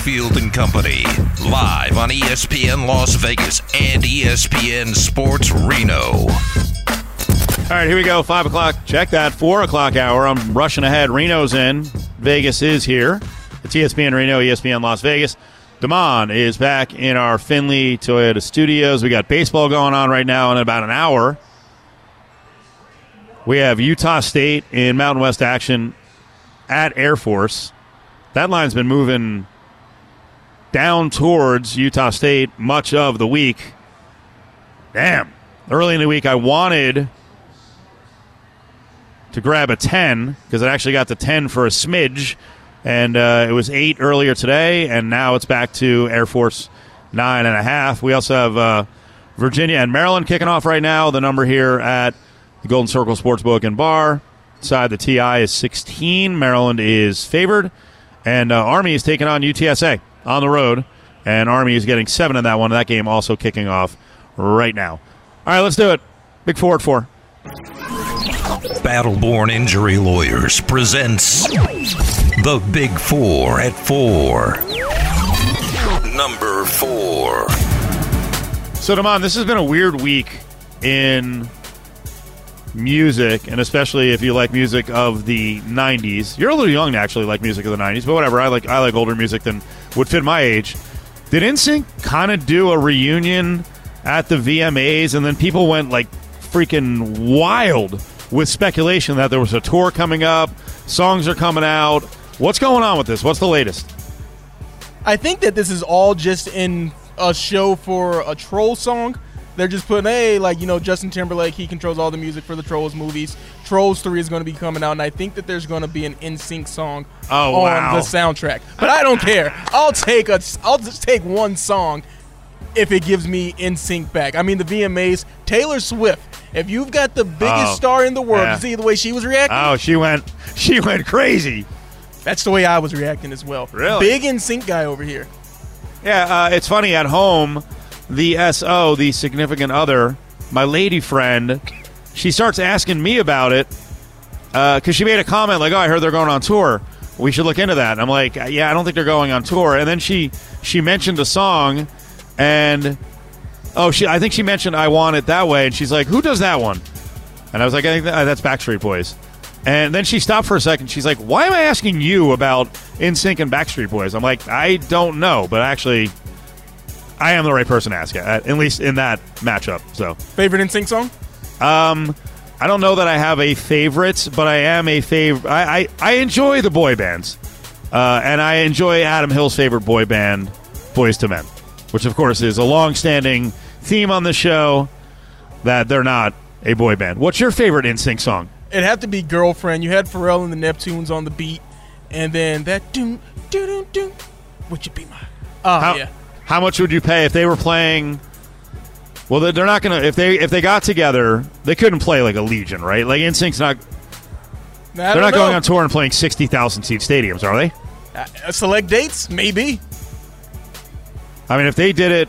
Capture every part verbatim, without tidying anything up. Field and Company, live on E S P N Las Vegas and E S P N Sports Reno. All right, here we go, five o'clock. Check that, four o'clock hour. I'm rushing ahead. Reno's in. Vegas is here. It's E S P N Reno, E S P N Las Vegas. Damon is back in our Findlay Toyota studios. We got baseball going on right now in about an hour. We have Utah State in Mountain West action at Air Force. That line's been moving down towards Utah State much of the week. Damn. Early in the week, I wanted to grab a ten, because it actually got to ten for a smidge, and uh, it was eight earlier today, and now it's back to Air Force nine and a half. We also have uh, Virginia and Maryland kicking off right now. The number here at the Golden Circle Sportsbook and Bar side, the T I is sixteen. Maryland is favored, and uh, Army is taking on U T S A on the road, and Army is getting seven in that one. That game also kicking off right now. All right, let's do it. Big four at four. Battleborn Injury Lawyers presents the Big Four at Four. Number four. So, Damon, this has been a weird week in music, and especially if you like music of the nineties. You're a little young to actually like music of the nineties, but whatever. I like I like older music than would fit my age. Did NSYNC kind of do a reunion at the V M As, and then people went like freaking wild with speculation that there was a tour coming up, songs are coming out. What's going on with this? What's the latest? I think that this is all just in a show for a Troll song. They're just putting, hey, like, you know, Justin Timberlake, he controls all the music for the Trolls movies. Trolls three is going to be coming out, and I think that there's going to be an NSYNC song oh, on wow. the soundtrack. But I don't care. I'll take a, I'll just take one song if it gives me NSYNC back. I mean, the V M As, Taylor Swift. If you've got the biggest oh, star in the world, yeah. You see the way she was reacting? Oh, she went she went crazy. That's the way I was reacting as well. Really? Big NSYNC guy over here. Yeah, uh, it's funny. At home, the S O, the significant other, my lady friend, she starts asking me about it because uh, she made a comment like, oh, I heard they're going on tour. We should look into that. And I'm like, yeah, I don't think they're going on tour. And then she, she mentioned a song, and – Oh, she! I think she mentioned I Want It That Way, and she's like, who does that one? And I was like, I think that, that's Backstreet Boys. And then she stopped for a second. She's like, why am I asking you about NSYNC and Backstreet Boys? I'm like, I don't know, but actually, I am the right person to ask it, at least in that matchup. So, favorite NSYNC song? Um, I don't know that I have a favorite, but I am a favorite. I, I enjoy the boy bands, uh, and I enjoy Adam Hill's favorite boy band, Boyz two Men, which, of course, is a long-standing theme on the show that they're not a boy band. What's your favorite NSYNC song? It'd have to be Girlfriend. You had Pharrell and the Neptunes on the beat, and then that doom, doom, doom, doom, would you be mine? Oh, how, yeah. How much would you pay if they were playing? Well, they're not going to – if they if they got together, they couldn't play like a Legion, right? Like NSYNC's not – they're not know. going on tour and playing sixty thousand seat stadiums, are they? Uh, select dates? Maybe. I mean, if they did it,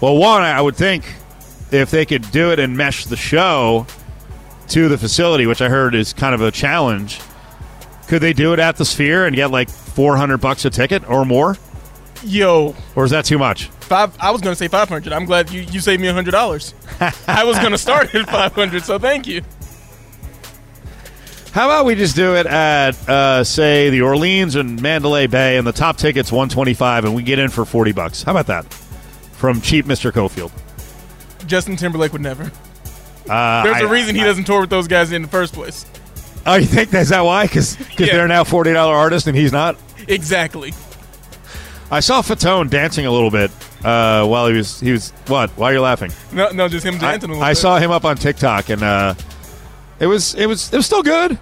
well, one, I would think if they could do it and mesh the show to the facility, which I heard is kind of a challenge, could they do it at the Sphere and get like four hundred bucks a ticket or more? Yo. Or is that too much? Five. I was going to say five hundred. I'm glad you, you saved me one hundred dollars. I was going to start at five hundred, so thank you. How about we just do it at, uh, say, the Orleans and Mandalay Bay, and the top ticket's one twenty-five, and we get in for forty bucks. How about that? From cheap Mister Cofield. Justin Timberlake would never. Uh, There's I, a reason he I, doesn't tour with those guys in the first place. Oh, you think that's that why? Because yeah. They're now forty dollar artists, and he's not? Exactly. I saw Fatone dancing a little bit uh, while he was, he was what? Why are you laughing? No, no, just him dancing I, a little I bit. I saw him up on TikTok, and... Uh, It was it was it was still good,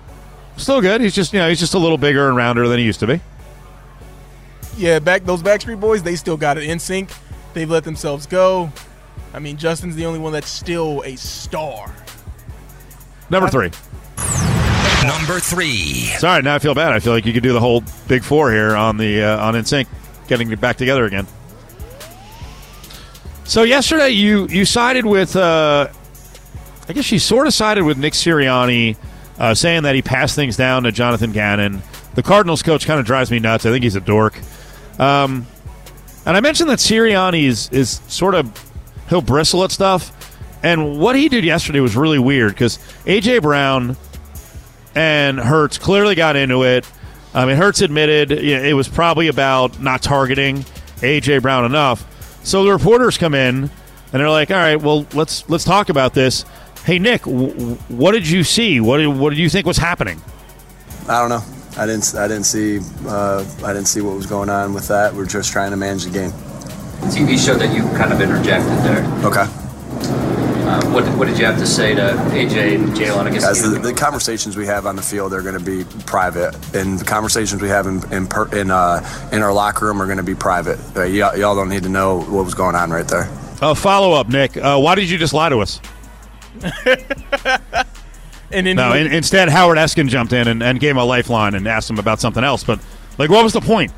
still good. He's just you know he's just a little bigger and rounder than he used to be. Yeah, back those Backstreet Boys, they still got it. NSYNC, they've let themselves go. I mean, Justin's the only one that's still a star. Number three. Number three. Sorry, now I feel bad. I feel like you could do the whole Big Four here on the uh, on NSYNC getting it back together again. So yesterday you you sided with. Uh, I guess she sort of sided with Nick Sirianni, uh, saying that he passed things down to Jonathan Gannon. The Cardinals coach kind of drives me nuts. I think he's a dork. Um, and I mentioned that Sirianni is, is sort of, he'll bristle at stuff. And what he did yesterday was really weird because A J. Brown and Hurts clearly got into it. I mean, Hurts admitted it was probably about not targeting A J. Brown enough. So the reporters come in, and they're like, all right, well, let's let's talk about this. Hey, Nick, w- what did you see? What did, what did you think was happening? I don't know. I didn't I didn't see uh, I didn't see what was going on with that. We're just trying to manage the game. T V show that you kind of interjected there. Okay. Uh, what, what did you have to say to A J and Jalen? I guess Guys, the, the conversations we have on the field are going to be private, and the conversations we have in in per, in, uh, in our locker room are going to be private. Uh, y'all, y'all don't need to know what was going on right there. Uh, follow up, Nick. Uh, why did you just lie to us? and in- no, in, instead Howard Eskin jumped in and, and gave him a lifeline and asked him about something else. But like, what was the point?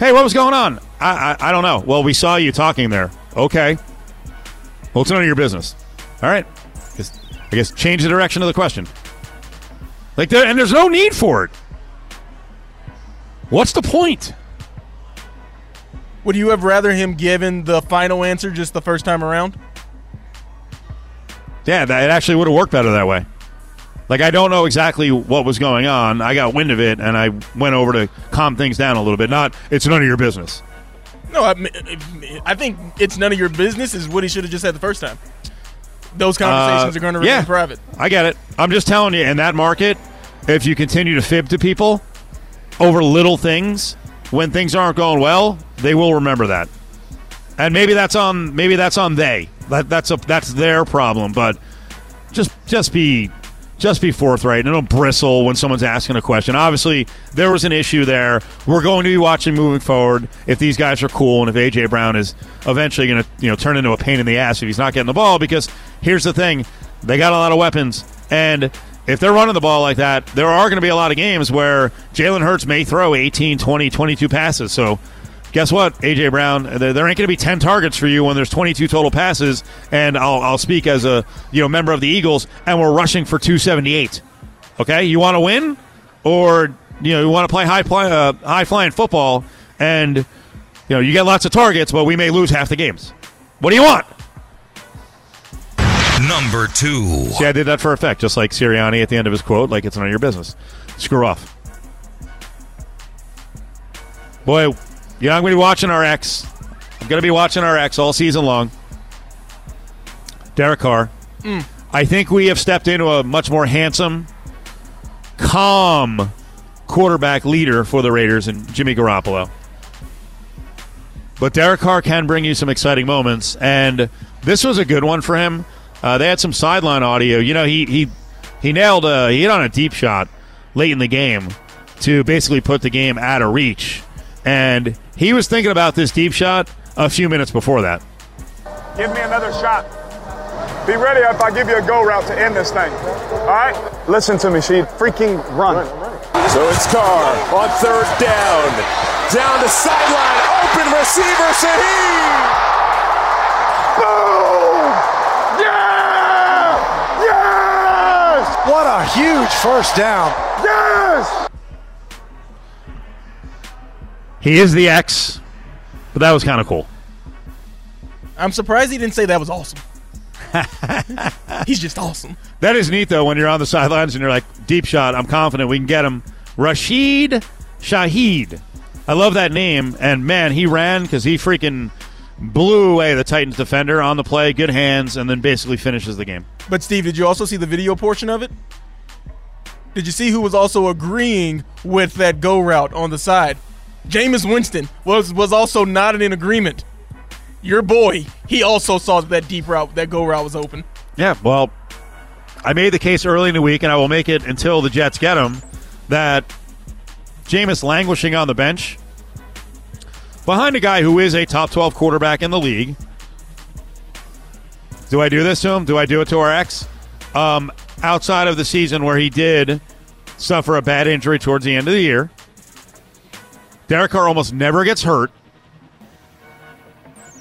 Hey, what was going on? I I, I don't know. Well, we saw you talking there. Okay. Well, it's none of your business. All right. I guess, I guess change the direction of the question. Like, there, and there's no need for it. What's the point? Would you have rather him given the final answer just the first time around? Yeah, that, it actually would have worked better that way. Like, I don't know exactly what was going on. I got wind of it, and I went over to calm things down a little bit. Not, it's none of your business. No, I, I think it's none of your business is what he should have just said the first time. Those conversations uh, are going to remain yeah, private. I get it. I'm just telling you, in that market, if you continue to fib to people over little things, when things aren't going well, they will remember that. And maybe that's on maybe that's on they. That that's a that's their problem. But just just be just be forthright and don't bristle when someone's asking a question. Obviously, there was an issue there. We're going to be watching moving forward if these guys are cool and if A J. Brown is eventually going to, you know, turn into a pain in the ass if he's not getting the ball. Because here's the thing, they got a lot of weapons, and if they're running the ball like that, there are going to be a lot of games where Jalen Hurts may throw eighteen, twenty, twenty-two passes. So guess what, A J. Brown? There ain't going to be ten targets for you when there's twenty-two total passes, and I'll, I'll speak as a you know member of the Eagles, and we're rushing for two seventy-eight. Okay, you want to win, or you know you want to play high fly, uh, high flying football, and you know you get lots of targets, but we may lose half the games. What do you want? Number two. See, I did that for effect, just like Sirianni at the end of his quote, like it's none of your business. Screw off, boy. Yeah, I'm going to be watching our ex. I'm going to be watching our ex all season long. Derek Carr. Mm. I think we have stepped into a much more handsome, calm quarterback leader for the Raiders and Jimmy Garoppolo. But Derek Carr can bring you some exciting moments, and this was a good one for him. Uh, they had some sideline audio. You know, he he he nailed a, he hit on a deep shot late in the game to basically put the game out of reach. And he was thinking about this deep shot a few minutes before that. Give me another shot. Be ready if I give you a go route to end this thing. All right? Listen to me, she freaking run. run, run. So it's Carr on third down. Down the sideline. Open receiver, Shaheed. Boom! Yeah! Yes! What a huge first down. Yes! He is the ex, but that was kind of cool. I'm surprised he didn't say that was awesome. He's just awesome. That is neat, though, when you're on the sidelines and you're like, deep shot, I'm confident we can get him. Rashid Shaheed. I love that name. And, man, he ran because he freaking blew away the Titans defender on the play, good hands, and then basically finishes the game. But, Steve, did you also see the video portion of it? Did you see who was also agreeing with that go route on the side? Jameis Winston was, was also nodded in agreement. Your boy, he also saw that deep route, that go route was open. Yeah, well, I made the case early in the week, and I will make it until the Jets get him, that Jameis languishing on the bench behind a guy who is a top twelve quarterback in the league. Do I do this to him? Do I do it to our ex? Um, outside of the season where he did suffer a bad injury towards the end of the year, Derek Carr almost never gets hurt.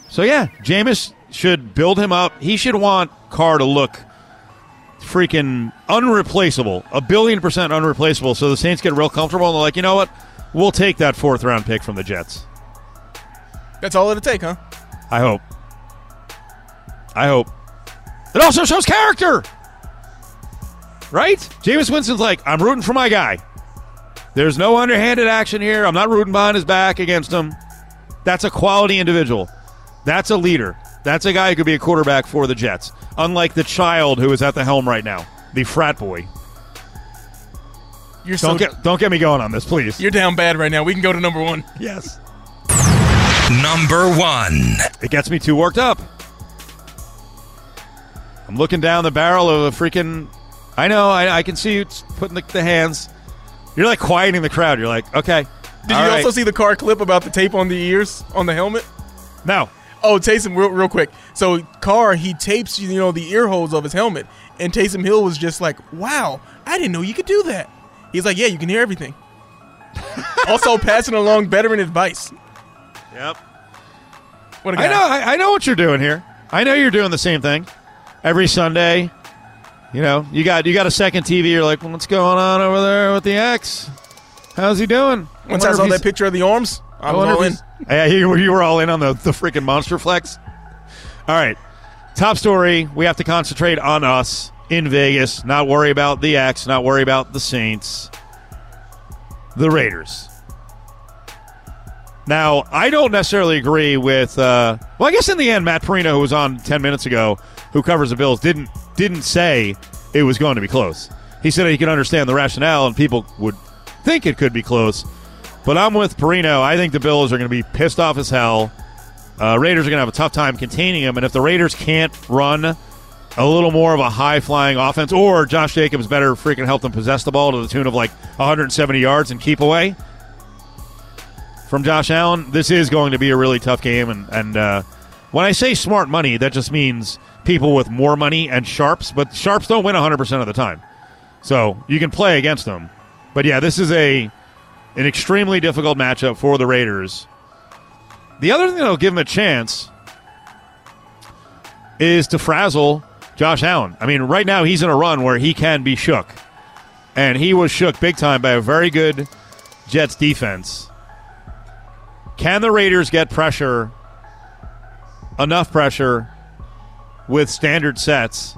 So, yeah, Jameis should build him up. He should want Carr to look freaking unreplaceable, a billion percent unreplaceable, so the Saints get real comfortable and they're like, you know what, We'll take that fourth round pick from the Jets. That's all it'll take, huh? I hope. I hope. It also shows character. Right? Jameis Winston's like, I'm rooting for my guy. There's no underhanded action here. I'm not rooting behind his back against him. That's a quality individual. That's a leader. That's a guy who could be a quarterback for the Jets. Unlike the child who is at the helm right now. The frat boy. You're don't, so, get, don't get me going on this, please. You're down bad right now. We can go to number one. Yes. Number one. It gets me too worked up. I'm looking down the barrel of a freaking... I know. I, I can see you putting the, the hands. You're like quieting the crowd. You're like, okay. Did all you right. also see the Carr clip about the tape on the ears on the helmet? No. Oh, Taysom, real, real quick. So Carr, he tapes, you know, the ear holes of his helmet, and Taysom Hill was just like, "Wow, I didn't know you could do that." He's like, "Yeah, you can hear everything." Also, passing along veteran advice. Yep. What a guy. I know. I, I know what you're doing here. I know you're doing the same thing every Sunday. You know, you got you got a second T V. You're like, well, what's going on over there with the ex? How's he doing? Once I saw that picture of the arms, I was all in. Yeah, you, you were all in on the, the freaking monster flex. All right, top story. We have to concentrate on us in Vegas, not worry about the ex, not worry about the Saints, the Raiders. Now, I don't necessarily agree with uh, – well, I guess in the end, Matt Perino, who was on ten minutes ago, who covers the Bills, didn't didn't say it was going to be close. He said he could understand the rationale and people would think it could be close. But I'm with Perino. I think the Bills are going to be pissed off as hell. Uh, Raiders are going to have a tough time containing them. And if the Raiders can't run a little more of a high-flying offense, or Josh Jacobs better freaking help them possess the ball to the tune of like one hundred seventy yards and keep away – from Josh Allen, this is going to be a really tough game. And, and uh, when I say smart money, that just means people with more money and sharps. But sharps don't win one hundred percent of the time. So you can play against them. But, yeah, this is a an extremely difficult matchup for the Raiders. The other thing that will give them a chance is to frazzle Josh Allen. I mean, right now he's in a run where he can be shook. And he was shook big time by a very good Jets defense. Can the Raiders get pressure, enough pressure, with standard sets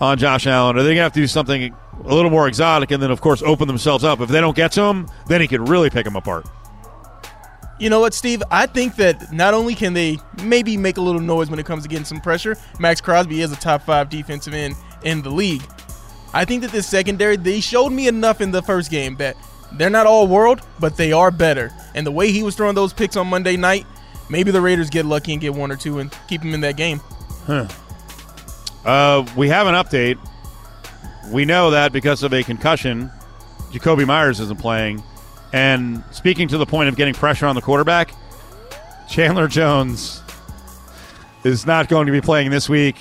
on Josh Allen? Are they going to have to do something a little more exotic and then, of course, open themselves up? If they don't get to him, then he could really pick them apart. You know what, Steve? I think that not only can they maybe make a little noise when it comes to getting some pressure, Max Crosby is a top-five defensive end in the league. I think that this secondary, they showed me enough in the first game that they're not all world, but they are better. And the way he was throwing those picks on Monday night, maybe the Raiders get lucky and get one or two and keep him in that game. Huh. Uh, we have an update. We know that because of a concussion, Jacoby Myers isn't playing. And speaking to the point of getting pressure on the quarterback, Chandler Jones is not going to be playing this week,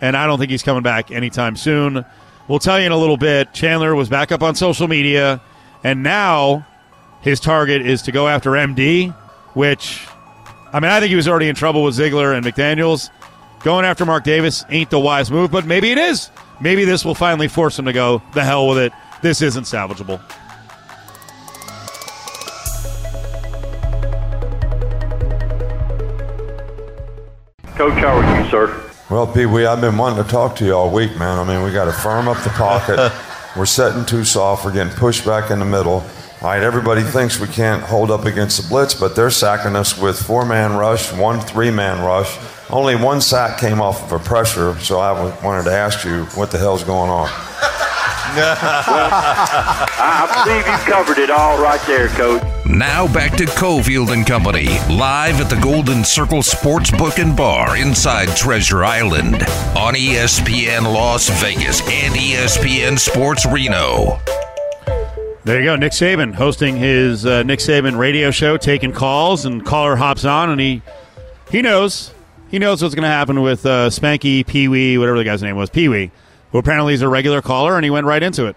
and I don't think he's coming back anytime soon. We'll tell you in a little bit. Chandler was back up on social media. And now his target is to go after M D, which, I mean, I think he was already in trouble with Ziegler and McDaniels. Going after Mark Davis ain't the wise move, but maybe it is. Maybe this will finally force him to go the hell with it. This isn't salvageable. Coach, how are you, sir? Well, Pee Wee, I've been wanting to talk to you all week, man. I mean, we got to firm up the pocket. We're setting too soft. We're getting pushed back in the middle. All right, everybody thinks we can't hold up against the blitz, but they're sacking us with four-man rush, one three-man rush. Only one sack came off of a pressure, so I wanted to ask you what the hell's going on. Well, I believe you covered it all right there, Coach. Now back to Cofield and Company, live at the Golden Circle Sportsbook and Bar inside Treasure Island on E S P N Las Vegas and E S P N Sports Reno. There you go, Nick Saban hosting his uh, Nick Saban radio show, taking calls, and caller hops on, and he he knows he knows what's going to happen with uh, Spanky, Pee Wee, whatever the guy's name was, Pee Wee. Who apparently is a regular caller, and he went right into it.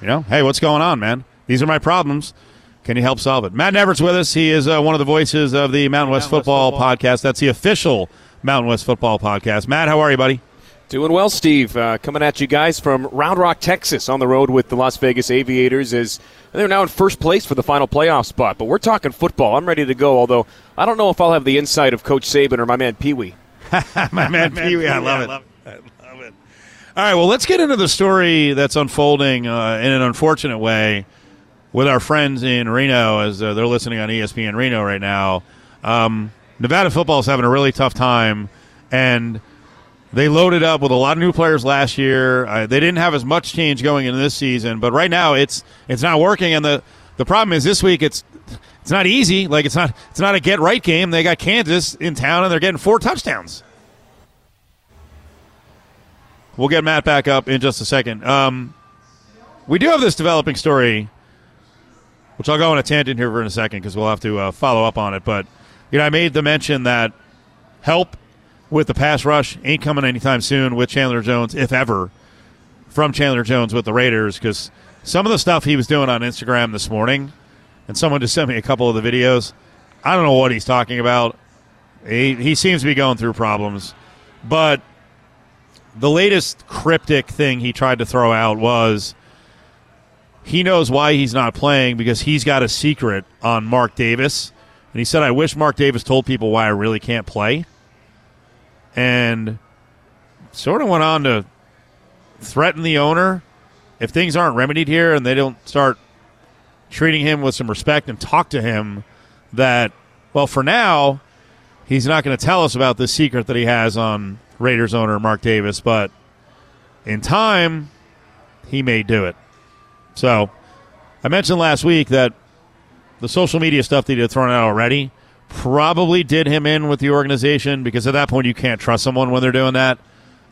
You know, hey, what's going on, man? These are my problems. Can you help solve it? Matt Neverett's with us. He is uh, one of the voices of the Mountain West Football Podcast. That's the official Mountain West Football Podcast. Matt, how are you, buddy? Doing well, Steve. Uh, coming at you guys from Round Rock, Texas, on the road with the Las Vegas Aviators. As they're now in first place for the final playoff spot, but we're talking football. I'm ready to go, although I don't know if I'll have the insight of Coach Saban or my man Pee Wee. my man Pee Wee, I love it. I love it. I love it. All right, well, let's get into the story that's unfolding uh, in an unfortunate way with our friends in Reno, as uh, they're listening on E S P N Reno right now. Um, Nevada football is having a really tough time, and they loaded up with a lot of new players last year. Uh, they didn't have as much change going into this season, but right now it's it's not working. And the, the problem is this week it's it's not easy. Like it's not it's not a get right game. They got Kansas in town, and they're getting four touchdowns. We'll get Matt back up in just a second. Um, we do have this developing story, which I'll go on a tangent here for in a second because we'll have to uh, follow up on it. But you know, I made the mention that help with the pass rush ain't coming anytime soon with Chandler Jones, if ever, from Chandler Jones with the Raiders, because some of the stuff he was doing on Instagram this morning, and someone just sent me a couple of the videos, I don't know what he's talking about. He, he seems to be going through problems. But the latest cryptic thing he tried to throw out was he knows why he's not playing because he's got a secret on Mark Davis. And he said, I wish Mark Davis told people why I really can't play. And sort of went on to threaten the owner if things aren't remedied here and they don't start treating him with some respect and talk to him that, well, for now, he's not going to tell us about this secret that he has on Raiders owner Mark Davis, but in time, he may do it. So I mentioned last week that the social media stuff that he had thrown out already probably did him in with the organization because at that point you can't trust someone when they're doing that.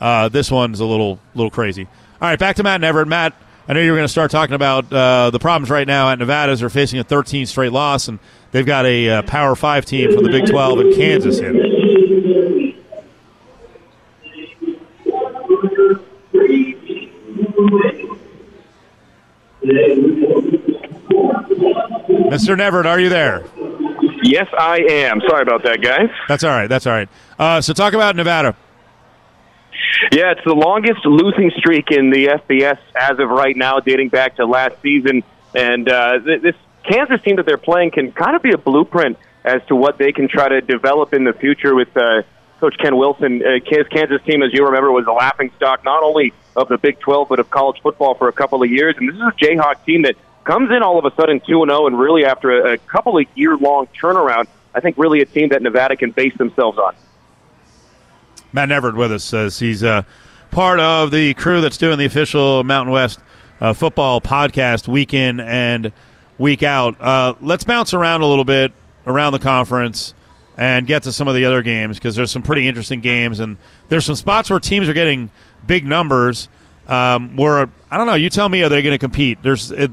Uh, this one's a little little crazy. All right, back to Matt Neverett. Matt, I know you were going to start talking about uh, the problems right now at Nevada's. They're facing a thirteen straight loss, and they've got a uh, Power five team from the Big twelve in Kansas in. Mister Neverett, are you there? Yes, I am. Sorry about that, guys. That's all right. That's all right. Uh, so talk about Nevada. Yeah, it's the longest losing streak in the F B S as of right now, dating back to last season. And uh, this Kansas team that they're playing can kind of be a blueprint as to what they can try to develop in the future with uh, Coach Ken Wilson. Uh, his Kansas team, as you remember, was a laughingstock not only of the Big twelve but of college football for a couple of years. And this is a Jayhawk team that comes in all of a sudden two and oh, and really after a, a couple of year-long turnaround, I think really a team that Nevada can base themselves on. Matt Neverett with us. Says he's uh, part of the crew that's doing the official Mountain West uh, football podcast week in and week out. Uh, let's bounce around a little bit around the conference and get to some of the other games because there's some pretty interesting games, and there's some spots where teams are getting big numbers um, where, I don't know, you tell me, are they going to compete? There's it,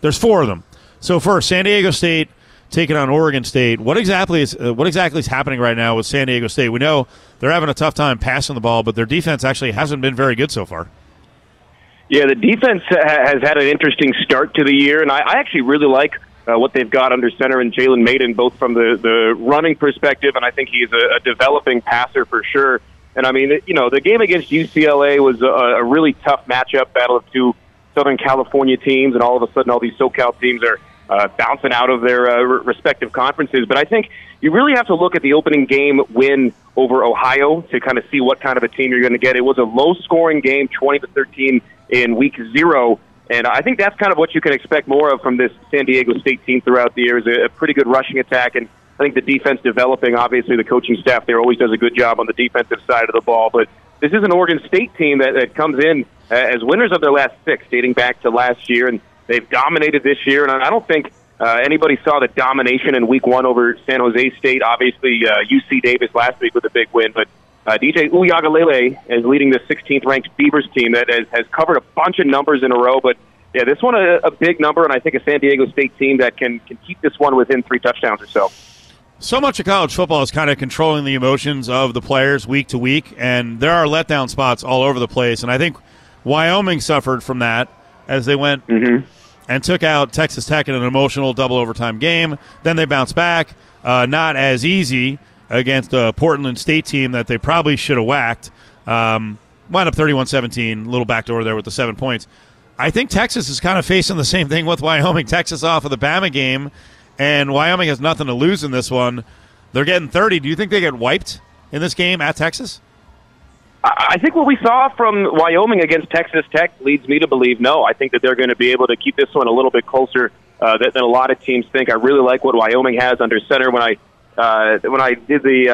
There's four of them. So first, San Diego State taking on Oregon State. What exactly is uh, what exactly is happening right now with San Diego State? We know they're having a tough time passing the ball, but their defense actually hasn't been very good so far. Yeah, the defense has had an interesting start to the year, and I, I actually really like uh, what they've got under center and Jalen Maiden, both from the, the running perspective, and I think he's a, a developing passer for sure. And, I mean, you know, the game against U C L A was a, a really tough matchup, battle of two Southern California teams, and all of a sudden all these SoCal teams are uh, bouncing out of their uh, respective conferences. But I think you really have to look at the opening game win over Ohio to kind of see what kind of a team you're going to get. It was a low-scoring game, twenty to thirteen in week zero, and I think that's kind of what you can expect more of from this San Diego State team throughout the year is a pretty good rushing attack, and I think the defense developing. Obviously, the coaching staff there always does a good job on the defensive side of the ball, but this is an Oregon State team that, that comes in as winners of their last six, dating back to last year, and they've dominated this year. And I don't think uh, anybody saw the domination in week one over San Jose State. Obviously, uh, U C Davis last week with a big win, but uh, D J Uiagalelei is leading the sixteenth-ranked Beavers team that has, has covered a bunch of numbers in a row. But, yeah, this one a, a big number, and I think a San Diego State team that can, can keep this one within three touchdowns or so. So much of college football is kind of controlling the emotions of the players week to week, and there are letdown spots all over the place. And I think Wyoming suffered from that as they went mm-hmm. and took out Texas Tech in an emotional double overtime game. Then they bounced back, uh, not as easy against a Portland State team that they probably should have whacked. Um, wound up thirty-one seventeen, little backdoor there with the seven points. I think Texas is kind of facing the same thing with Wyoming. Texas off of the Bama game, and Wyoming has nothing to lose in this one. They're getting thirty. Do you think they get wiped in this game at Texas? I think what we saw from Wyoming against Texas Tech leads me to believe no. I think that they're going to be able to keep this one a little bit closer uh, than, than a lot of teams think. I really like what Wyoming has under center. When I uh, when I did the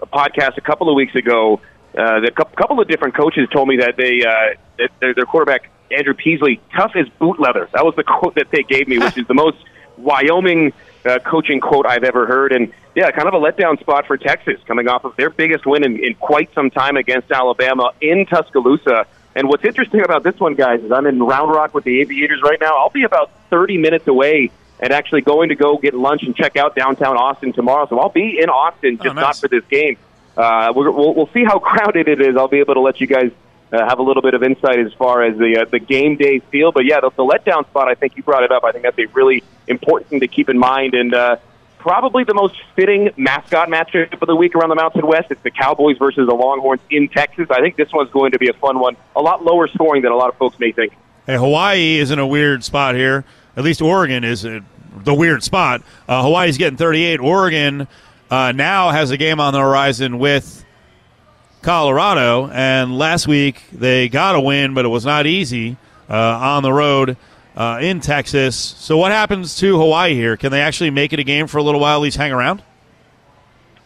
uh, podcast a couple of weeks ago, uh, the cu- couple of different coaches told me that they uh, that their, their quarterback Andrew Peasley, tough as boot leather. That was the quote that they gave me, which is the most Wyoming uh, coaching quote I've ever heard. And yeah, kind of a letdown spot for Texas coming off of their biggest win in, in quite some time against Alabama in Tuscaloosa. And what's interesting about this one, guys, is I'm in Round Rock with the Aviators right now. I'll be about thirty minutes away and actually going to go get lunch and check out downtown Austin tomorrow. So I'll be in Austin, just oh, nice. not for this game. Uh, we're, we'll, we'll see how crowded it is. I'll be able to let you guys Uh, have a little bit of insight as far as the uh, the game day feel. But, yeah, the, the letdown spot, I think you brought it up. I think that's a really important thing to keep in mind. And uh, probably the most fitting mascot matchup of the week around the Mountain West, it's the Cowboys versus the Longhorns in Texas. I think this one's going to be a fun one. A lot lower scoring than a lot of folks may think. Hey, Hawaii is in a weird spot here. At least Oregon is a, the weird spot. Uh, Hawaii's getting thirty-eight. Oregon uh, now has a game on the horizon with Colorado, and last week they got a win, but it was not easy uh, on the road uh, in Texas. So what happens to Hawaii here? Can they actually make it a game for a little while, at least hang around?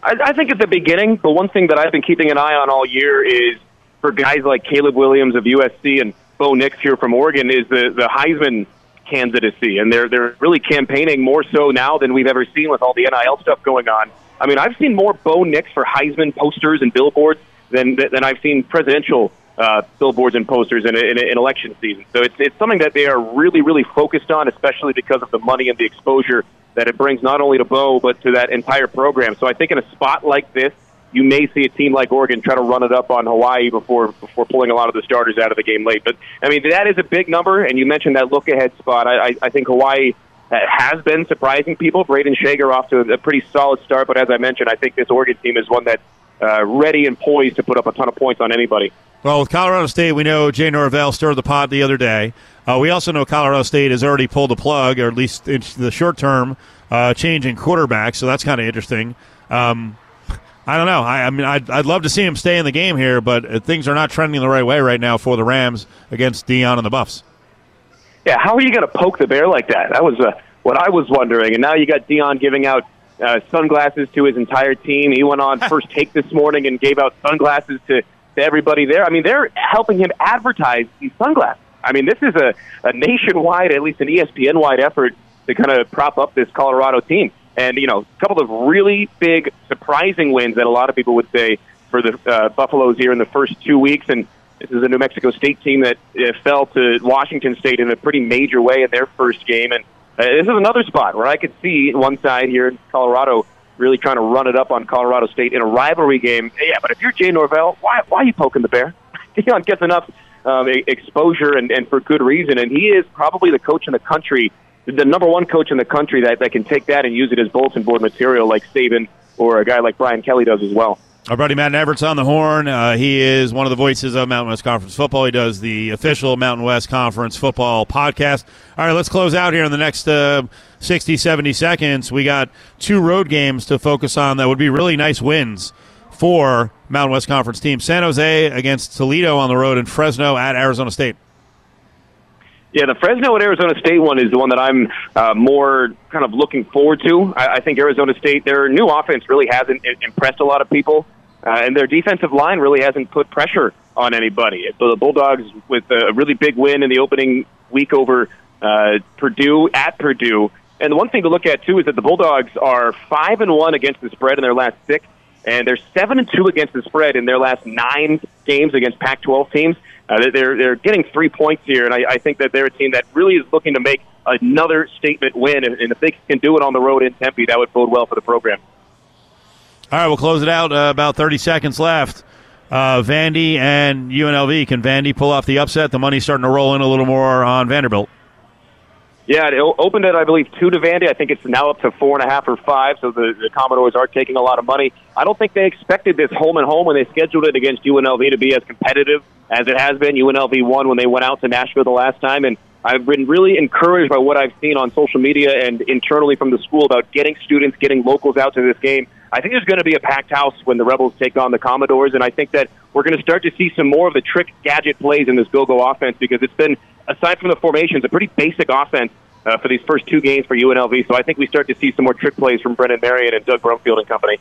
I, I think at the beginning, the one thing that I've been keeping an eye on all year is for guys like Caleb Williams of U S C and Bo Nix here from Oregon is the, the Heisman candidacy, and they're they're really campaigning more so now than we've ever seen with all the N I L stuff going on. I mean, I've seen more Bo Nix for Heisman posters and billboards Than, than I've seen presidential uh, billboards and posters in, in, in election season. So it's it's something that they are really, really focused on, especially because of the money and the exposure that it brings not only to Bo, but to that entire program. So I think in a spot like this, you may see a team like Oregon try to run it up on Hawaii before before pulling a lot of the starters out of the game late. But, I mean, that is a big number, and you mentioned that look-ahead spot. I, I, I think Hawaii has been surprising people. Braden Shager off to a pretty solid start, but as I mentioned, I think this Oregon team is one that Uh, ready and poised to put up a ton of points on anybody. Well, with Colorado State, we know Jay Norvell stirred the pot the other day. Uh, we also know Colorado State has already pulled the plug, or at least in the short term, uh, changing quarterback, so that's kind of interesting. Um, I don't know. I, I mean, I'd, I'd love to see him stay in the game here, but things are not trending the right way right now for the Rams against Deion and the Buffs. Yeah, how are you going to poke the bear like that? That was uh, what I was wondering, and now you got Deion giving out Uh, sunglasses to his entire team. He went on First Take this morning and gave out sunglasses to, to everybody there. I mean, they're helping him advertise these sunglasses. I mean, this is a, a nationwide, at least an E S P N-wide effort to kind of prop up this Colorado team. And, you know, a couple of really big, surprising wins that a lot of people would say for the uh, Buffaloes here in the first two weeks. And this is a New Mexico State team that uh, fell to Washington State in a pretty major way in their first game. And Uh, this is another spot where I could see one side here in Colorado really trying to run it up on Colorado State in a rivalry game. Yeah, but if you're Jay Norvell, why why are you poking the bear? Deion gets enough um, exposure and, and for good reason, and he is probably the coach in the country, the number one coach in the country that, that can take that and use it as bulletin board material like Saban or a guy like Brian Kelly does as well. Our buddy Matt Neverett's on the horn. Uh, he is one of the voices of Mountain West Conference football. He does the official Mountain West Conference football podcast. All right, let's close out here in the next uh, sixty, seventy seconds. We got two road games to focus on that would be really nice wins for Mountain West Conference teams. San Jose against Toledo on the road and Fresno at Arizona State. Yeah, the Fresno at Arizona State one is the one that I'm uh, more kind of looking forward to. I, I think Arizona State, their new offense really hasn't impressed a lot of people, uh, and their defensive line really hasn't put pressure on anybody. So the Bulldogs, with a really big win in the opening week over uh, Purdue at Purdue, and the one thing to look at, too, is that the Bulldogs are five and one against the spread in their last six, and they're seven and two against the spread in their last nine games against Pac twelve teams. Uh, they're they're getting three points here, and I, I think that they're a team that really is looking to make another statement win. And, and if they can do it on the road in Tempe, that would bode well for the program. All right, we'll close it out. Uh, about thirty seconds left. Uh, Vandy and U N L V. Can Vandy pull off the upset? The money's starting to roll in a little more on Vanderbilt. Yeah, it opened at, I believe, two to Vandy. I think it's now up to four and a half or five, so the, the Commodores are taking a lot of money. I don't think they expected this home and home when they scheduled it against U N L V to be as competitive as it has been. U N L V won when they went out to Nashville the last time, and I've been really encouraged by what I've seen on social media and internally from the school about getting students, getting locals out to this game. I think there's going to be a packed house when the Rebels take on the Commodores, and I think that we're going to start to see some more of the trick gadget plays in this Go-Go offense, because it's been, aside from the formations, a pretty basic offense uh, for these first two games for U N L V. So I think we start to see some more trick plays from Brendan Marion and Doug Brumfield and company.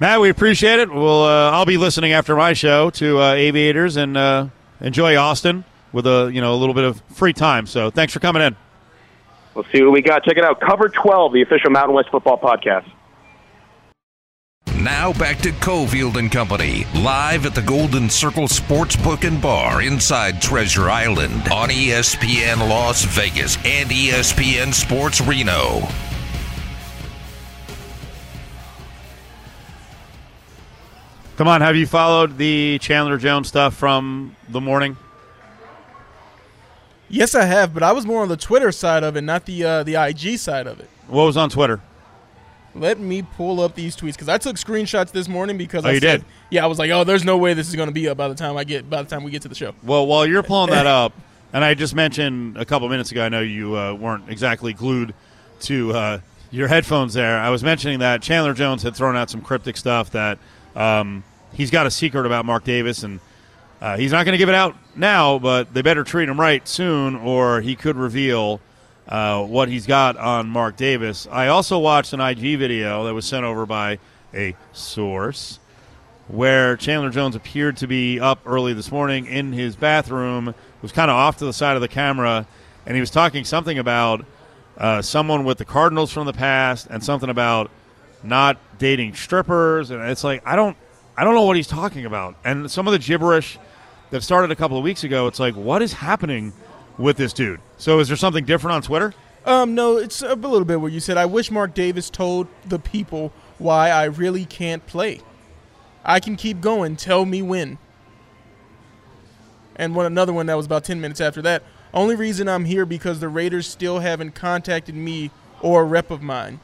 Matt, we appreciate it. We'll, uh, I'll be listening after my show to uh, Aviators, and uh, enjoy Austin with a you know a little bit of free time. So thanks for coming in. We'll see what we got. Check it out. Cover twelve, the official Mountain West Football Podcast. Now back to Cofield and Company, live at the Golden Circle Sportsbook and Bar inside Treasure Island on E S P N Las Vegas and E S P N Sports Reno. Come on, have you followed the Chandler Jones stuff from the morning? Yes, I have, but I was more on the Twitter side of it, not the uh, the I G side of it. What was on Twitter? Let me pull up these tweets, because I took screenshots this morning because oh, I you said, did? Yeah, I was like, oh, there's no way this is going to be up by the time I get by the time we get to the show. Well, while you're pulling that up, and I just mentioned a couple minutes ago, I know you uh, weren't exactly glued to uh, your headphones there. I was mentioning that Chandler Jones had thrown out some cryptic stuff that um, he's got a secret about Mark Davis, and uh, he's not going to give it out now, but they better treat him right soon or he could reveal Uh, what he's got on Mark Davis. I also watched an I G video that was sent over by a source where Chandler Jones appeared to be up early this morning in his bathroom, was kind of off to the side of the camera, and he was talking something about uh, someone with the Cardinals from the past and something about not dating strippers. And it's like, I don't, I don't know what he's talking about. And some of the gibberish that started a couple of weeks ago, it's like, what is happening with this dude? So is there something different on Twitter? Um, no, it's a little bit what you said. I wish Mark Davis told the people why I really can't play. I can keep going. Tell me when. And one another one that was about ten minutes after that. Only reason I'm here because the Raiders still haven't contacted me or a rep of mine.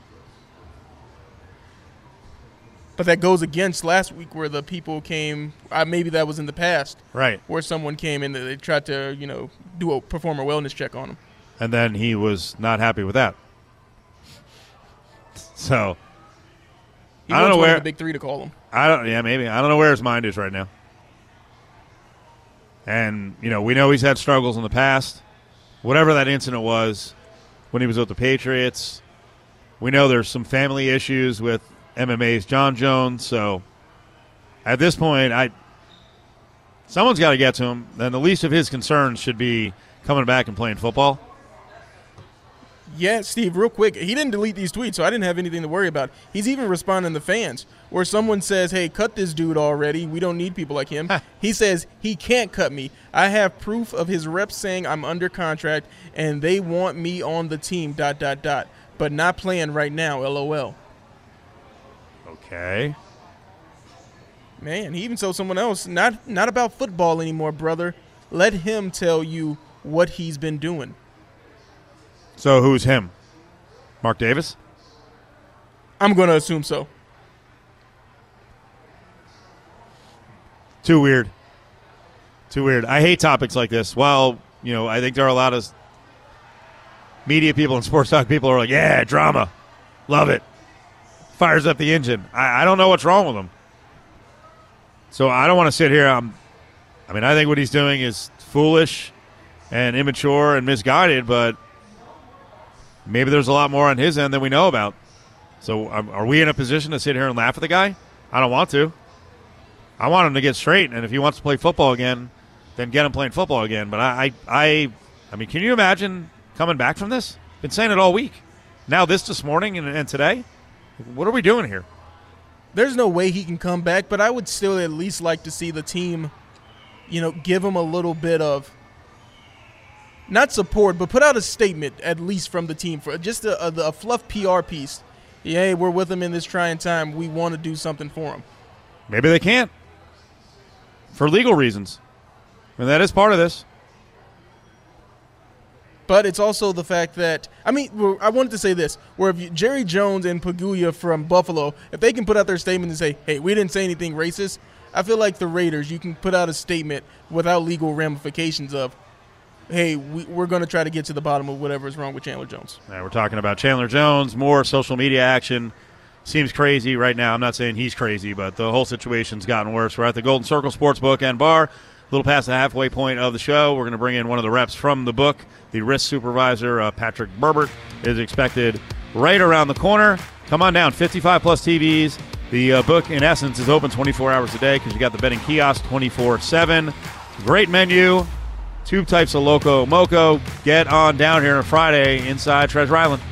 But that goes against last week where the people came, uh, maybe that was in the past, right? Where someone came and they tried to, you know, do a perform a wellness check on him. And then he was not happy with that. So, he I don't know where the big three to call him. I don't, yeah, maybe. I don't know where his mind is right now. And, you know, we know he's had struggles in the past. Whatever that incident was when he was with the Patriots, we know there's some family issues with M M A's John Jones. So at this point, I someone's got to get to him. Then the least of his concerns should be coming back and playing football. Yeah, Steve, real quick. He didn't delete these tweets, so I didn't have anything to worry about. He's even responding to fans where someone says, hey, cut this dude already. We don't need people like him. He says, he can't cut me. I have proof of his reps saying I'm under contract and they want me on the team, dot, dot, dot, but not playing right now, LOL. Okay. Man, he even told someone else, not not about football anymore, brother. Let him tell you what he's been doing. So who's him? Mark Davis? I'm going to assume so. Too weird. Too weird. I hate topics like this. While, you know, I think there are a lot of media people and sports talk people who are like, yeah, drama. Love it. Fires up the engine. I, I don't know what's wrong with him. So I don't want to sit here. I'm, I mean, I think what he's doing is foolish and immature and misguided, but maybe there's a lot more on his end than we know about. So um, are we in a position to sit here and laugh at the guy? I don't want to. I want him to get straight, and if he wants to play football again, then get him playing football again. But I, I, I, I mean, can you imagine coming back from this? Been saying it all week. Now this this morning and, and today? What are we doing here? There's no way he can come back, but I would still at least like to see the team, you know, give him a little bit of not support, but put out a statement at least from the team for just a, a, a fluff P R piece. Hey, we're with him in this trying time. We want to do something for him. Maybe they can't for legal reasons, and that is part of this. But it's also the fact that, I mean, I wanted to say this, where if you, Jerry Jones and Paguya from Buffalo, if they can put out their statement and say, hey, we didn't say anything racist, I feel like the Raiders, you can put out a statement without legal ramifications of, hey, we, we're going to try to get to the bottom of whatever is wrong with Chandler Jones. Right, we're talking about Chandler Jones, more social media action. Seems crazy right now. I'm not saying he's crazy, but the whole situation's gotten worse. We're at the Golden Circle Sportsbook and Bar, a little past the halfway point of the show. We're going to bring in one of the reps from the book. The risk supervisor, uh, Patrick Berbert, is expected right around the corner. Come on down, fifty-five plus T Vs. The uh, book, in essence, is open twenty-four hours a day because you got the betting kiosk twenty-four seven. Great menu. Two types of Loco Moco. Get on down here on Friday inside Treasure Island.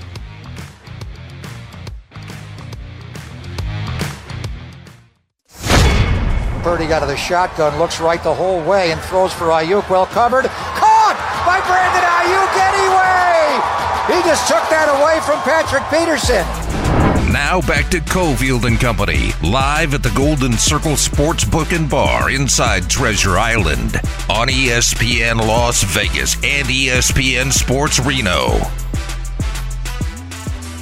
Birdie got to the shotgun, looks right the whole way and throws for Ayuk. Well covered. Caught by Brandon Ayuk anyway. He just took that away from Patrick Peterson. Now back to Cofield and Company, live at the Golden Circle Sportsbook and Bar inside Treasure Island on E S P N Las Vegas and E S P N Sports Reno.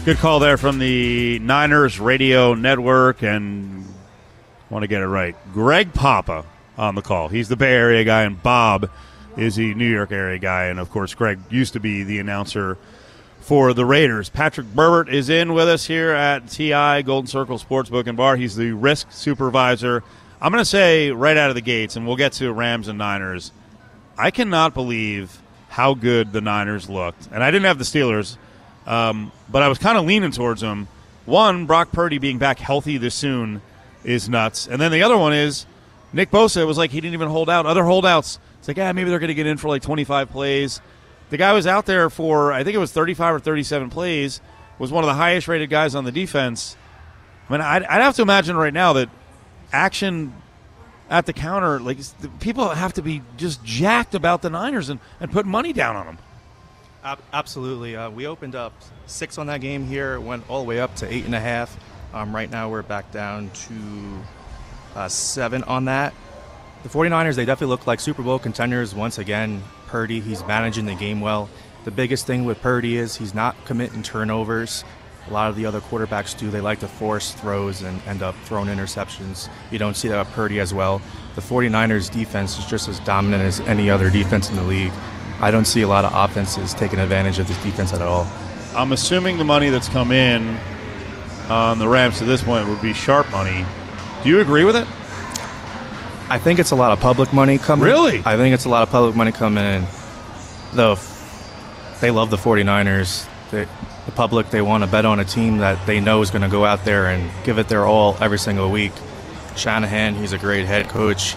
Good call there from the Niners Radio Network, and I want to get it right. Greg Papa on the call. He's the Bay Area guy, and Bob is the New York area guy. And, of course, Greg used to be the announcer for the Raiders. Patrick Berbert is in with us here at T I Golden Circle Sportsbook and Bar. He's the risk supervisor. I'm going to say right out of the gates, and we'll get to Rams and Niners, I cannot believe how good the Niners looked. And I didn't have the Steelers, um, but I was kind of leaning towards them. One, Brock Purdy being back healthy this soon is nuts. And then the other one is Nick Bosa was like he didn't even hold out. Other holdouts, it's like, yeah, maybe they're going to get in for like twenty-five plays. The guy was out there for, I think it was thirty-five or thirty-seven plays, was one of the highest-rated guys on the defense. I mean, I'd, I'd have to imagine right now that action at the counter, like people have to be just jacked about the Niners and, and put money down on them. Absolutely. Uh, we opened up six on that game here. It went all the way up to eight and a half. Um, right now we're back down to uh, seven on that. The 49ers, they definitely look like Super Bowl contenders once again. Purdy, he's managing the game well. The biggest thing with Purdy is he's not committing turnovers. A lot of the other quarterbacks do. They like to force throws and end up throwing interceptions. You don't see that with Purdy as well. The 49ers defense is just as dominant as any other defense in the league. I don't see a lot of offenses taking advantage of this defense at all. I'm assuming the money that's come in on the Rams to this point would be sharp money. Do you agree with it? I think it's a lot of public money coming. Really? I think it's a lot of public money coming in. Though they love the 49ers. They, the public, they want to bet on a team that they know is going to go out there and give it their all every single week. Shanahan, he's a great head coach.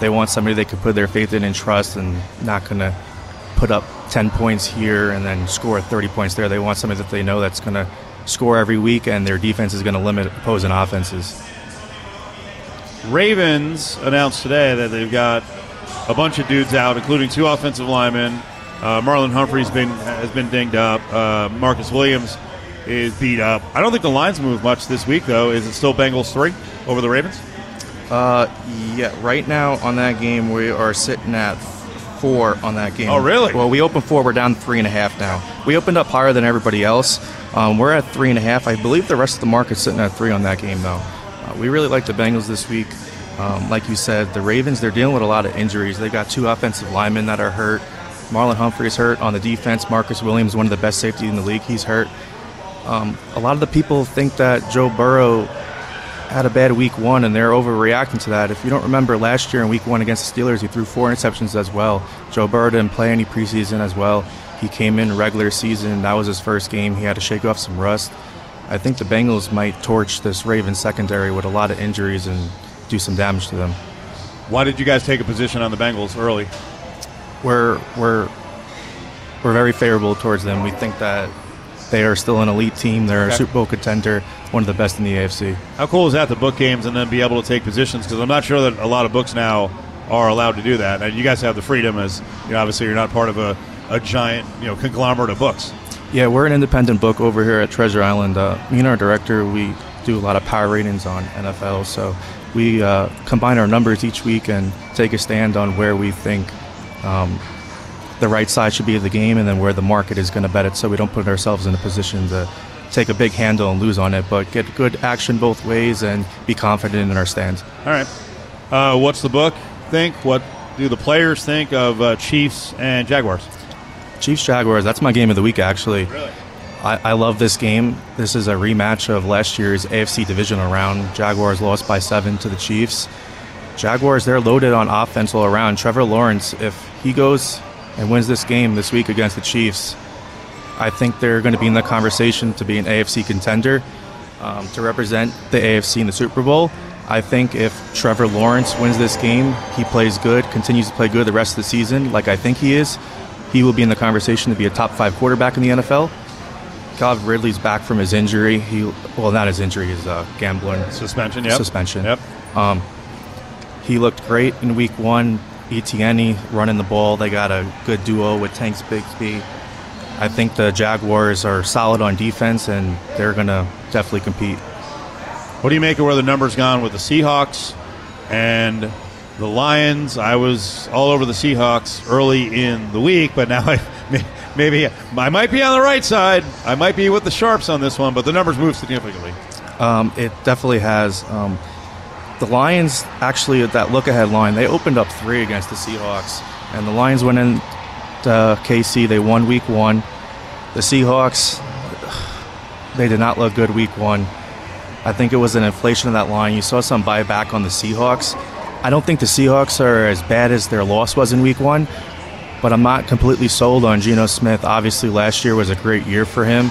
They want somebody they can put their faith in and trust and not going to put up ten points here and then score thirty points there. They want somebody that they know that's going to score every week and their defense is going to limit opposing offenses. Ravens announced today that they've got a bunch of dudes out, including two offensive linemen. Uh, Marlon Humphrey's been has been dinged up. Uh, Marcus Williams is beat up. I don't think the line's moved much this week, though. Is it still Bengals three over the Ravens? Uh, yeah. Right now on that game, we are sitting at four on that game. Oh, really? Well, we opened four. We're down three and a half now. We opened up higher than everybody else. Um, we're at three and a half. I believe the rest of the market's sitting at three on that game, though. We really like the Bengals this week. Um, like you said, the Ravens, they're dealing with a lot of injuries. They've got two offensive linemen that are hurt. Marlon Humphrey's hurt on the defense. Marcus Williams, one of the best safeties in the league, he's hurt. Um, a lot of the people think that Joe Burrow had a bad week one, and they're overreacting to that. If you don't remember last year in week one against the Steelers, he threw four interceptions as well. Joe Burrow didn't play any preseason as well. He came in regular season. That was his first game. He had to shake off some rust. I think the Bengals might torch this Ravens secondary with a lot of injuries and do some damage to them. Why did you guys take a position on the Bengals early? We're we're we're very favorable towards them. We think that they are still an elite team. They're okay. A Super Bowl contender, one of the best in the A F C. How cool is that, the book games, and then be able to take positions? Because I'm not sure that a lot of books now are allowed to do that. And you guys have the freedom as, you know, obviously you're not part of a, a giant, you know, conglomerate of books. Yeah, we're an independent book over here at Treasure Island. Uh, me and our director, we do a lot of power ratings on N F L, so we uh, combine our numbers each week and take a stand on where we think um, the right side should be of the game and then where the market is going to bet it, so we don't put ourselves in a position to take a big handle and lose on it, but get good action both ways and be confident in our stand. All right. Uh, what's the book think? What do the players think of uh, Chiefs and Jaguars? Chiefs Jaguars. That's my game of the week, actually. Really? I, I love this game. This is a rematch of last year's A F C divisional round. Jaguars lost by seven to the Chiefs. Jaguars, they're loaded on offense all around. Trevor Lawrence, if he goes and wins this game this week against the Chiefs, I think they're going to be in the conversation to be an A F C contender, um, to represent the A F C in the Super Bowl. I think if Trevor Lawrence wins this game, he plays good, continues to play good the rest of the season, like I think he is, he will be in the conversation to be a top five quarterback in the N F L. Calvin Ridley's back from his injury. He well, not his injury, his uh, gambling suspension. Yep. Suspension. Yep. Um, he looked great in Week One. Etienne running the ball. They got a good duo with Tanks Bigsby. I think the Jaguars are solid on defense, and they're going to definitely compete. What do you make of where the numbers gone with the Seahawks and the Lions? I was all over the Seahawks early in the week, but now I maybe I might be on the right side. I might be with the sharps on this one, but the numbers move significantly. Um, it definitely has. Um, the Lions, actually, at that look-ahead line, they opened up three against the Seahawks, and the Lions went in to K C. They won Week One. The Seahawks, they did not look good Week One. I think it was an inflation of that line. You saw some buyback on the Seahawks. I don't think the Seahawks are as bad as their loss was in Week One, but I'm not completely sold on Geno Smith. Obviously, last year was a great year for him.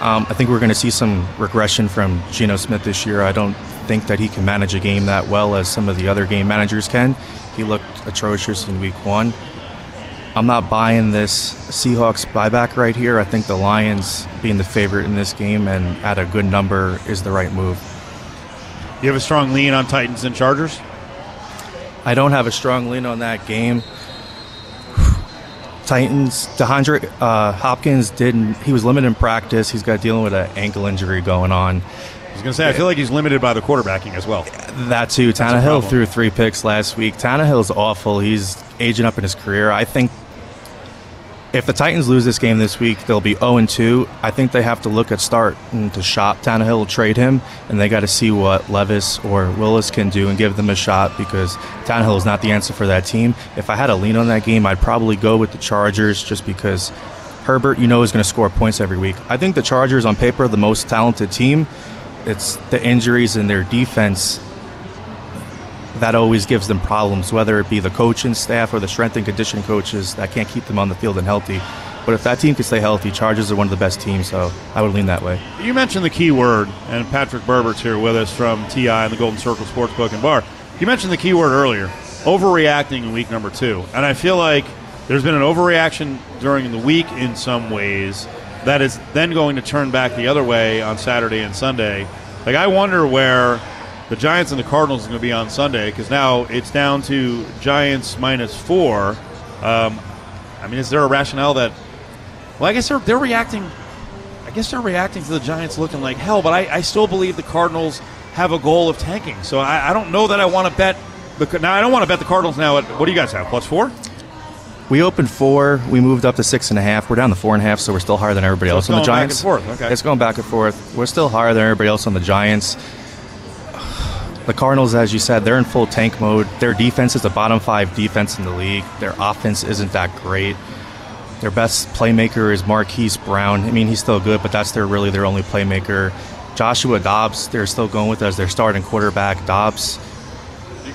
Um, I think we're going to see some regression from Geno Smith this year. I don't think that he can manage a game that well as some of the other game managers can. He looked atrocious in Week One. I'm not buying this Seahawks buyback right here. I think the Lions being the favorite in this game and at a good number is the right move. You have a strong lean on Titans and Chargers? I don't have a strong lean on that game. Titans, DeAndre uh, Hopkins didn't. He was limited in practice. He's got dealing with an ankle injury going on. I was going to say, I feel like he's limited by the quarterbacking as well. That too. Tannehill threw three picks last week. Tannehill's awful. He's aging up in his career. I think if the Titans lose this game this week, they'll be zero and two. I think they have to look at start and to shop Tannehill, trade him, and they got to see what Levis or Willis can do and give them a shot, because Tannehill is not the answer for that team. If I had a lean on that game, I'd probably go with the Chargers, just because Herbert, you know, is going to score points every week. I think the Chargers on paper are the most talented team. It's the injuries in their defense that always gives them problems, whether it be the coaching staff or the strength and conditioning coaches that can't keep them on the field and healthy. But if that team can stay healthy, Chargers are one of the best teams, so I would lean that way. You mentioned the key word, and Patrick Berbert's here with us from T I and the Golden Circle Sportsbook and Bar. You mentioned the key word earlier, overreacting in week number two. And I feel like there's been an overreaction during the week in some ways that is then going to turn back the other way on Saturday and Sunday. Like, I wonder where the Giants and the Cardinals are going to be on Sunday, because now it's down to Giants minus four. Um, I mean, is there a rationale that – well, I guess they're, they're reacting – I guess they're reacting to the Giants looking like hell, but I, I still believe the Cardinals have a goal of tanking. So I, I don't know that I want to bet – now, I don't want to bet the Cardinals now at – what do you guys have, plus four? We opened four. We moved up to six and a half. We're down to four and a half, so we're still higher than everybody so else on the Giants. It's going back and forth. Okay. It's going back and forth. We're still higher than everybody else on the Giants. The Cardinals, as you said, they're in full tank mode. Their defense is the bottom five defense in the league. Their offense isn't that great. Their best playmaker is Marquise Brown. I mean, he's still good, but that's their really their only playmaker. Joshua Dobbs, they're still going with as their starting quarterback. Dobbs.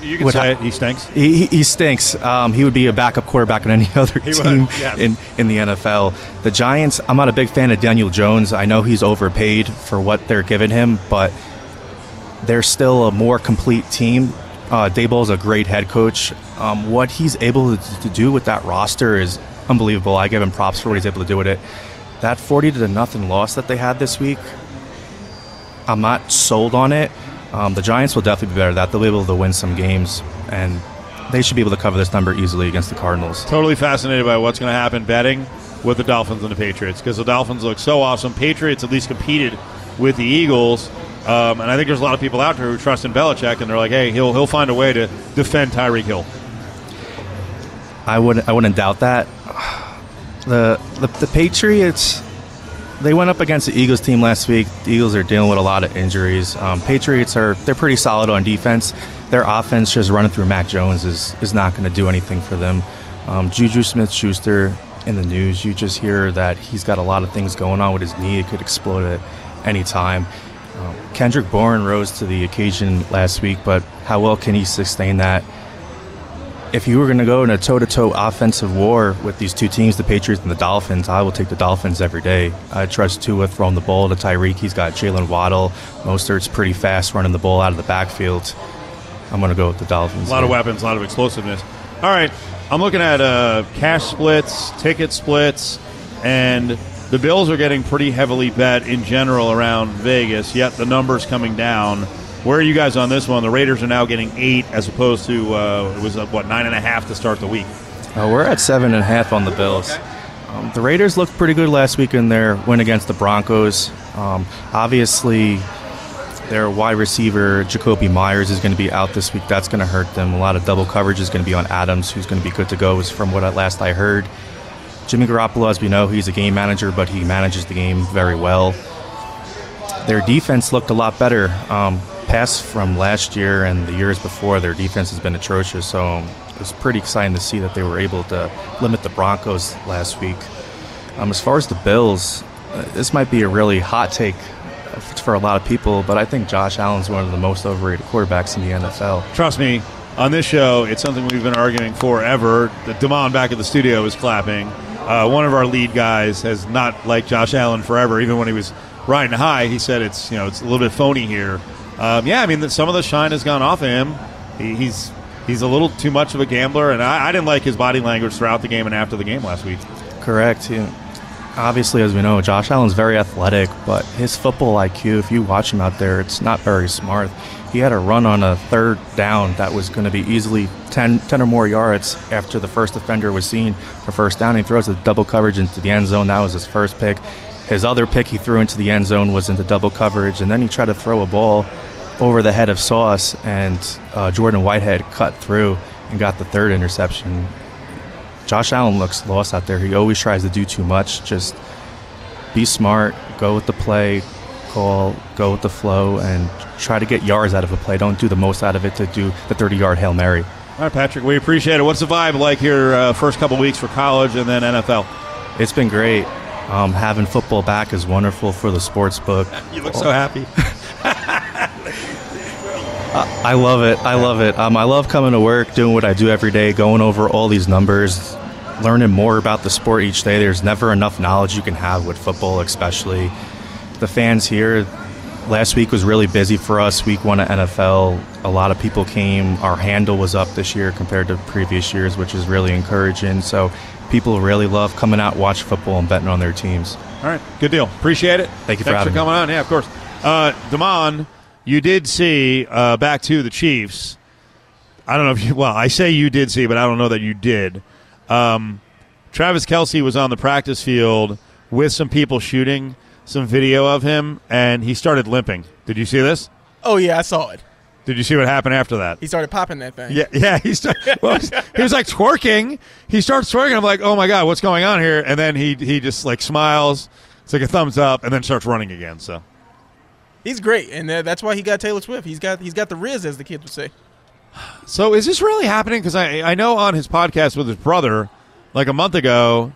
You can say ha- it. He stinks. He, he stinks. Um, he would be a backup quarterback in any other he team would, yes. in, in the N F L. The Giants, I'm not a big fan of Daniel Jones. I know he's overpaid for what they're giving him, but they're still a more complete team. Uh, Dayball's a great head coach. Um, what he's able to, to do with that roster is unbelievable. I give him props for what he's able to do with it. That forty to nothing loss that they had this week, I'm not sold on it. Um, the Giants will definitely be better at that. They'll be able to win some games, and they should be able to cover this number easily against the Cardinals. Totally fascinated by what's going to happen betting with the Dolphins and the Patriots, because the Dolphins look so awesome. Patriots at least competed with the Eagles. Um, and I think there's a lot of people out there who trust in Belichick, and they're like, "Hey, he'll he'll find a way to defend Tyreek Hill." I wouldn't I wouldn't doubt that. The, the the Patriots, they went up against the Eagles team last week. The Eagles are dealing with a lot of injuries. Um, Patriots are they're pretty solid on defense. their offense just running through Mac Jones is, is not going to do anything for them. Um, Juju Smith-Schuster, in the news, you just hear that he's got a lot of things going on with his knee. It could explode at any time. Um, Kendrick Bourne rose to the occasion last week, but how well can he sustain that? If you were going to go in a toe-to-toe offensive war with these two teams, the Patriots and the Dolphins, I will take the Dolphins every day. I trust Tua throwing the ball to Tyreek. He's got Jalen Waddle. Mostert's pretty fast running the ball out of the backfield. I'm going to go with the Dolphins. A lot of weapons, a lot of explosiveness. All right, I'm looking at uh, cash splits, ticket splits, and the Bills are getting pretty heavily bet in general around Vegas, yet the number's coming down. Where are you guys on this one? The Raiders are now getting eight as opposed to, uh, it was, uh, what, nine and a half to start the week? Uh, we're at seven and a half on the Bills. Um, the Raiders looked pretty good last week in their win against the Broncos. Um, obviously, their wide receiver, Jacoby Myers, is going to be out this week. That's going to hurt them. A lot of double coverage is going to be on Adams, who's going to be good to go, is from what at last I heard. Jimmy Garoppolo, as we know, he's a game manager, but he manages the game very well. Their defense looked a lot better. Um, pass from last year and the years before, their defense has been atrocious, so it was pretty exciting to see that they were able to limit the Broncos last week. Um, as far as the Bills, uh, this might be a really hot take for a lot of people, but I think Josh Allen's one of the most overrated quarterbacks in the N F L. Trust me, on this show, it's something we've been arguing forever. Damon back at the studio is clapping. Uh, one of our lead guys has not liked Josh Allen forever. Even when he was riding high, he said it's, you know, it's a little bit phony here. Um, yeah, I mean, the, some of the shine has gone off of him. He, he's he's a little too much of a gambler, and I, I didn't like his body language throughout the game and after the game last week. Correct, yeah. Obviously, as we know, Josh Allen's very athletic, but his football I Q, if you watch him out there, it's not very smart. He had a run on a third down that was going to be easily ten, ten or more yards after the first defender was seen for first down. He throws a double coverage into the end zone. That was his first pick. His other pick he threw into the end zone was into double coverage, and then he tried to throw a ball over the head of Sauce, and uh, Jordan Whitehead cut through and got the third interception. Josh Allen looks lost out there. He always tries to do too much. Just be smart, go with the play, call, go with the flow, and try to get yards out of a play. Don't do the most out of it to do the thirty-yard Hail Mary. All right, Patrick, we appreciate it. What's the vibe like here uh, first couple weeks for college and then N F L? It's been great. Um, having football back is wonderful for the sports book. You look oh. so happy. I love it. I love it. Um, I love coming to work, doing what I do every day, going over all these numbers, learning more about the sport each day. There's never enough knowledge you can have with football, especially. The fans here, last week was really busy for us. Week one of N F L, a lot of people came. Our handle was up this year compared to previous years, which is really encouraging. So people really love coming out, watch football, and betting on their teams. All right. Good deal. Appreciate it. Thank you for Thanks having for coming me. on. Yeah, of course. Uh, Damon. You did see, uh, back to the Chiefs, I don't know if you, well, I say you did see, but I don't know that you did. Um, Travis Kelce was on the practice field with some people shooting some video of him, and he started limping. Did you see this? Oh, yeah, I saw it. Did you see what happened after that? He started popping that thing. Yeah, yeah. He, started, well, he was like twerking. He starts twerking. I'm like, oh, my God, what's going on here? And then he, he just, like, smiles. It's like a thumbs up and then starts running again, so. He's great, and that's why he got Taylor Swift. He's got he's got the riz, as the kids would say. So is this really happening? Because I, I know on his podcast with his brother, like a month ago,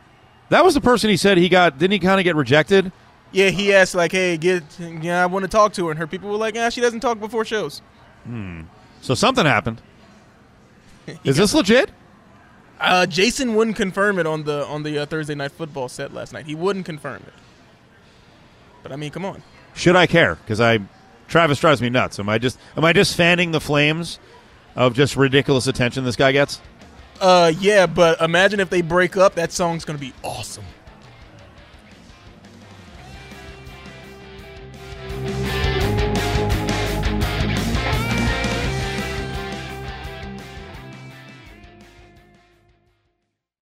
that was the person he said he got. Didn't he kind of get rejected? Yeah, he asked, like, hey, get, you know, I want to talk to her. And her people were like, ah, she doesn't talk before shows. Hmm. So something happened. Is this legit? Uh, Jason wouldn't confirm it on the, on the uh, Thursday Night Football set last night. He wouldn't confirm it. But, I mean, come on. Should I care? Because I, Travis drives me nuts. Am I just am I just fanning the flames of just ridiculous attention this guy gets? Uh, yeah, but imagine if they break up. That song's going to be awesome.